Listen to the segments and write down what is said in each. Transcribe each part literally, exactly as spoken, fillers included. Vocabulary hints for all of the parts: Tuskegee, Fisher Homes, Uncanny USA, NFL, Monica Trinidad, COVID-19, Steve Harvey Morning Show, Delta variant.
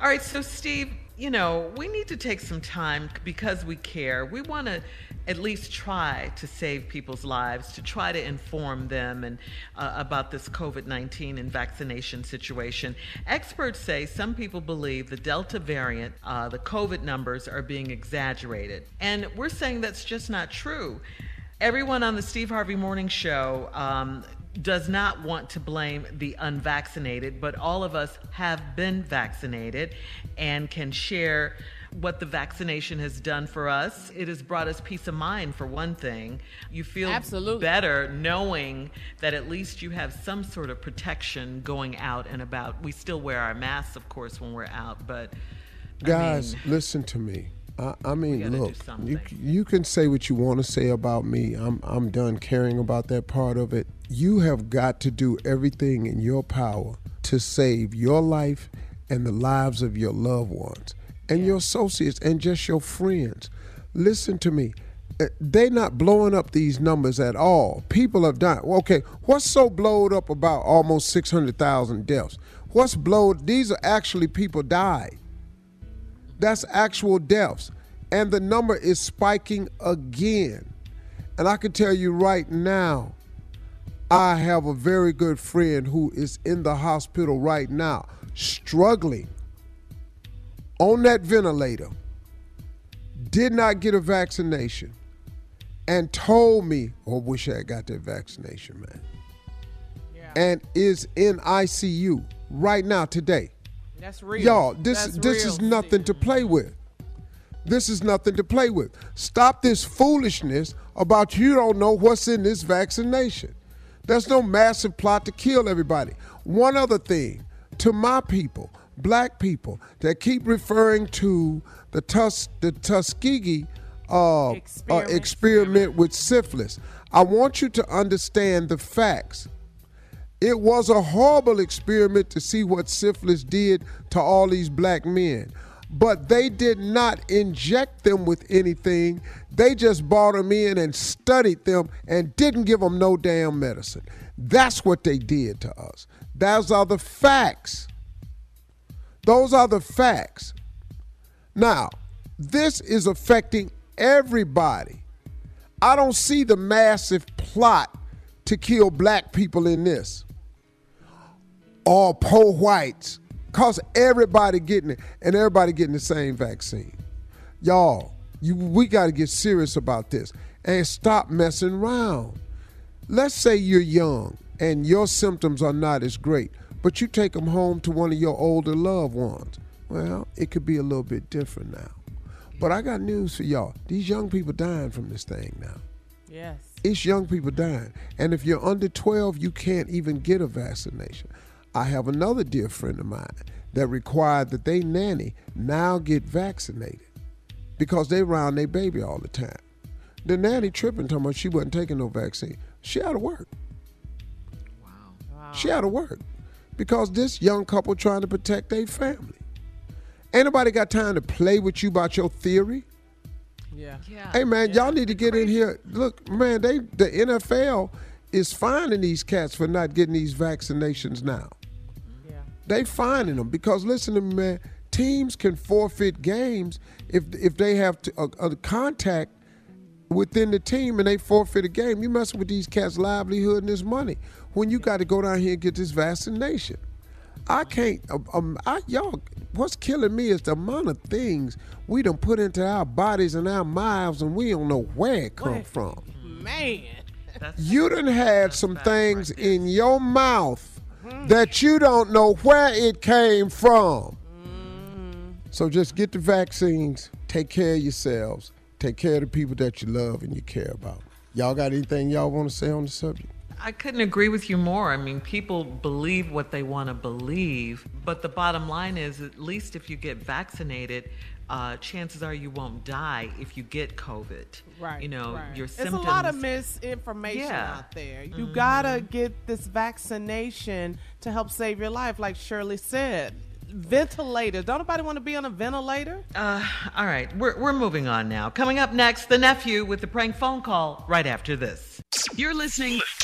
All right, so Steve, you know, we need to take some time because we care. We want to at least try to save people's lives, to try to inform them and uh, about this covid nineteen and vaccination situation. Experts say some people believe the Delta variant, uh, the COVID numbers are being exaggerated. And we're saying that's just not true. Everyone on the Steve Harvey Morning Show um, does not want to blame the unvaccinated, but all of us have been vaccinated and can share what the vaccination has done for us. It has brought us peace of mind, for one thing. You feel Absolutely. better knowing that at least you have some sort of protection going out and about. We still wear our masks, of course, when we're out, but guys, I mean, listen to me. I, I mean, look, you you can say what you want to say about me. I'm I'm done caring about that part of it. You have got to do everything in your power to save your life and the lives of your loved ones and yeah. your associates and just your friends. Listen to me. They're not blowing up these numbers at all. People have died. Okay, what's so blowed up about almost six hundred thousand deaths? What's blowed? These are actually people died. That's actual deaths. And the number is spiking again. And I can tell you right now, I have a very good friend who is in the hospital right now, struggling on that ventilator, did not get a vaccination, and told me, oh, wish I had got that vaccination, man. Yeah. And is in I C U right now today. That's real. Y'all, this That's this real, is nothing Steve. to play with. This is nothing to play with. Stop this foolishness about you don't know what's in this vaccination. There's no massive plot to kill everybody. One other thing, to my people, black people, that keep referring to the Tus- the Tuskegee uh, experiment. Uh, experiment with syphilis, I want you to understand the facts. It was a horrible experiment to see what syphilis did to all these black men. but they did not inject them with anything. They just brought them in and studied them and didn't give them no damn medicine. That's what they did to us. Those are the facts. Those are the facts. Now, this is affecting everybody. I don't see the massive plot to kill black people in this or poor whites, because everybody getting it and everybody getting the same vaccine. Y'all, you, we got to get serious about this and stop messing around. Let's say you're young and your symptoms are not as great, but you take them home to one of your older loved ones. Well, it could be a little bit different now. But I got news for y'all. These young people dying from this thing now. Yes. It's young people dying. And if you're under twelve, you can't even get a vaccination. I have another dear friend of mine that required that they nanny now get vaccinated because they round their baby all the time. The nanny tripping, talking about she wasn't taking no vaccine. She out of work. Wow. wow. She out of work because this young couple trying to protect their family. Anybody got time to play with you about your theory? Yeah. yeah. Hey, man, yeah. y'all need to get in here. Look, man, they the N F L is finding these cats for not getting these vaccinations now. Yeah. They finding them because, listen to me, man, teams can forfeit games if if they have to, a, a contact within the team and they forfeit a game. You messing with these cats' livelihood and this money when you got to go down here and get this vaccination. I can't, um, I, y'all, what's killing me is the amount of things we done put into our bodies and our minds, and we don't know where it come what? from. Man. That's, you done had some things right in your mouth mm-hmm. that you don't know where it came from. Mm-hmm. So just get the vaccines, take care of yourselves, take care of the people that you love and you care about. Y'all got anything y'all want to say on the subject? I couldn't agree with you more. I mean, people believe what they want to believe, but the bottom line is, at least if you get vaccinated, uh, chances are you won't die if you get COVID. Right. You know, right. your symptoms. There's a lot of misinformation yeah. out there. You mm-hmm. gotta get this vaccination to help save your life, like Shirley said. Ventilator. Don't nobody want to be on a ventilator? Uh, all right, we're we're moving on now. Coming up next, the nephew with the prank phone call right after this. You're listening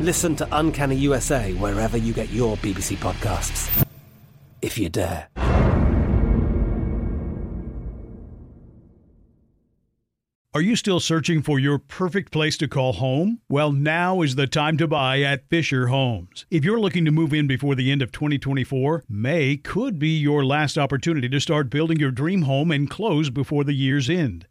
Listen to Uncanny U S A wherever you get your B B C podcasts, if you dare. Are you still searching for your perfect place to call home? Well, now is the time to buy at Fisher Homes. If you're looking to move in before the end of twenty twenty-four, May could be your last opportunity to start building your dream home and close before the year's end.